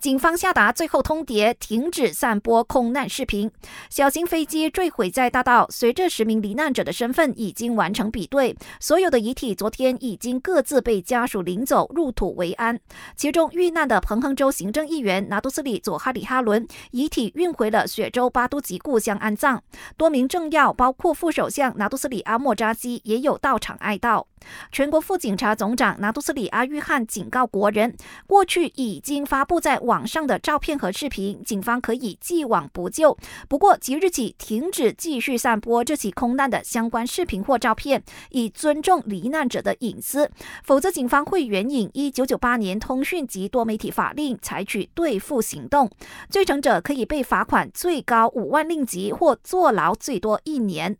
警方下达最后通牒，停止散播空难视频。小型飞机坠毁在大道，随着10名罹难者的身份已经完成比对，所有的遗体昨天已经各自被家属领走，入土为安。其中遇难的彭亨州行政议员拿督斯里佐哈里哈伦遗体运回了雪州巴都吉故乡安葬，多名政要包括副首相拿督斯里阿莫扎基也有到场哀悼。全国副警察总长拿督斯里阿育汗警告国人，过去已经发布在网上的照片和视频，警方可以既往不咎，不过即日起停止继续散播这起空难的相关视频或照片，以尊重罹难者的隐私，否则警方会援引1998年通讯及多媒体法令采取对付行动，罪成者可以被罚款最高5万令吉或坐牢最多1年。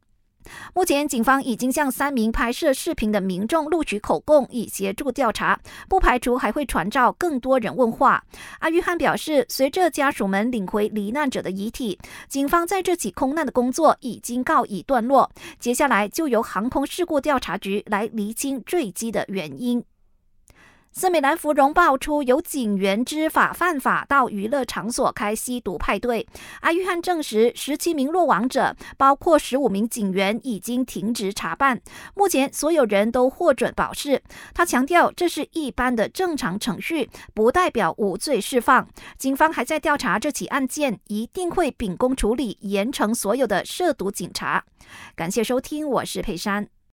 目前警方已经向3名拍摄视频的民众录取口供，以协助调查，不排除还会传召更多人问话。阿育汗表示，随着家属们领回罹难者的遗体，警方在这起空难的工作已经告一段落，接下来就由航空事故调查局来厘清坠机的原因。斯美兰芙蓉爆出有警员知法犯法到娱乐场所开吸毒派对，阿育汗证实17名落网者包括15名警员已经停职查办，目前所有人都获准保释。他强调这是一般的正常程序，不代表无罪释放。警方还在调查这起案件，一定会秉公处理，严惩所有的涉毒警察。感谢收听，我是佩珊。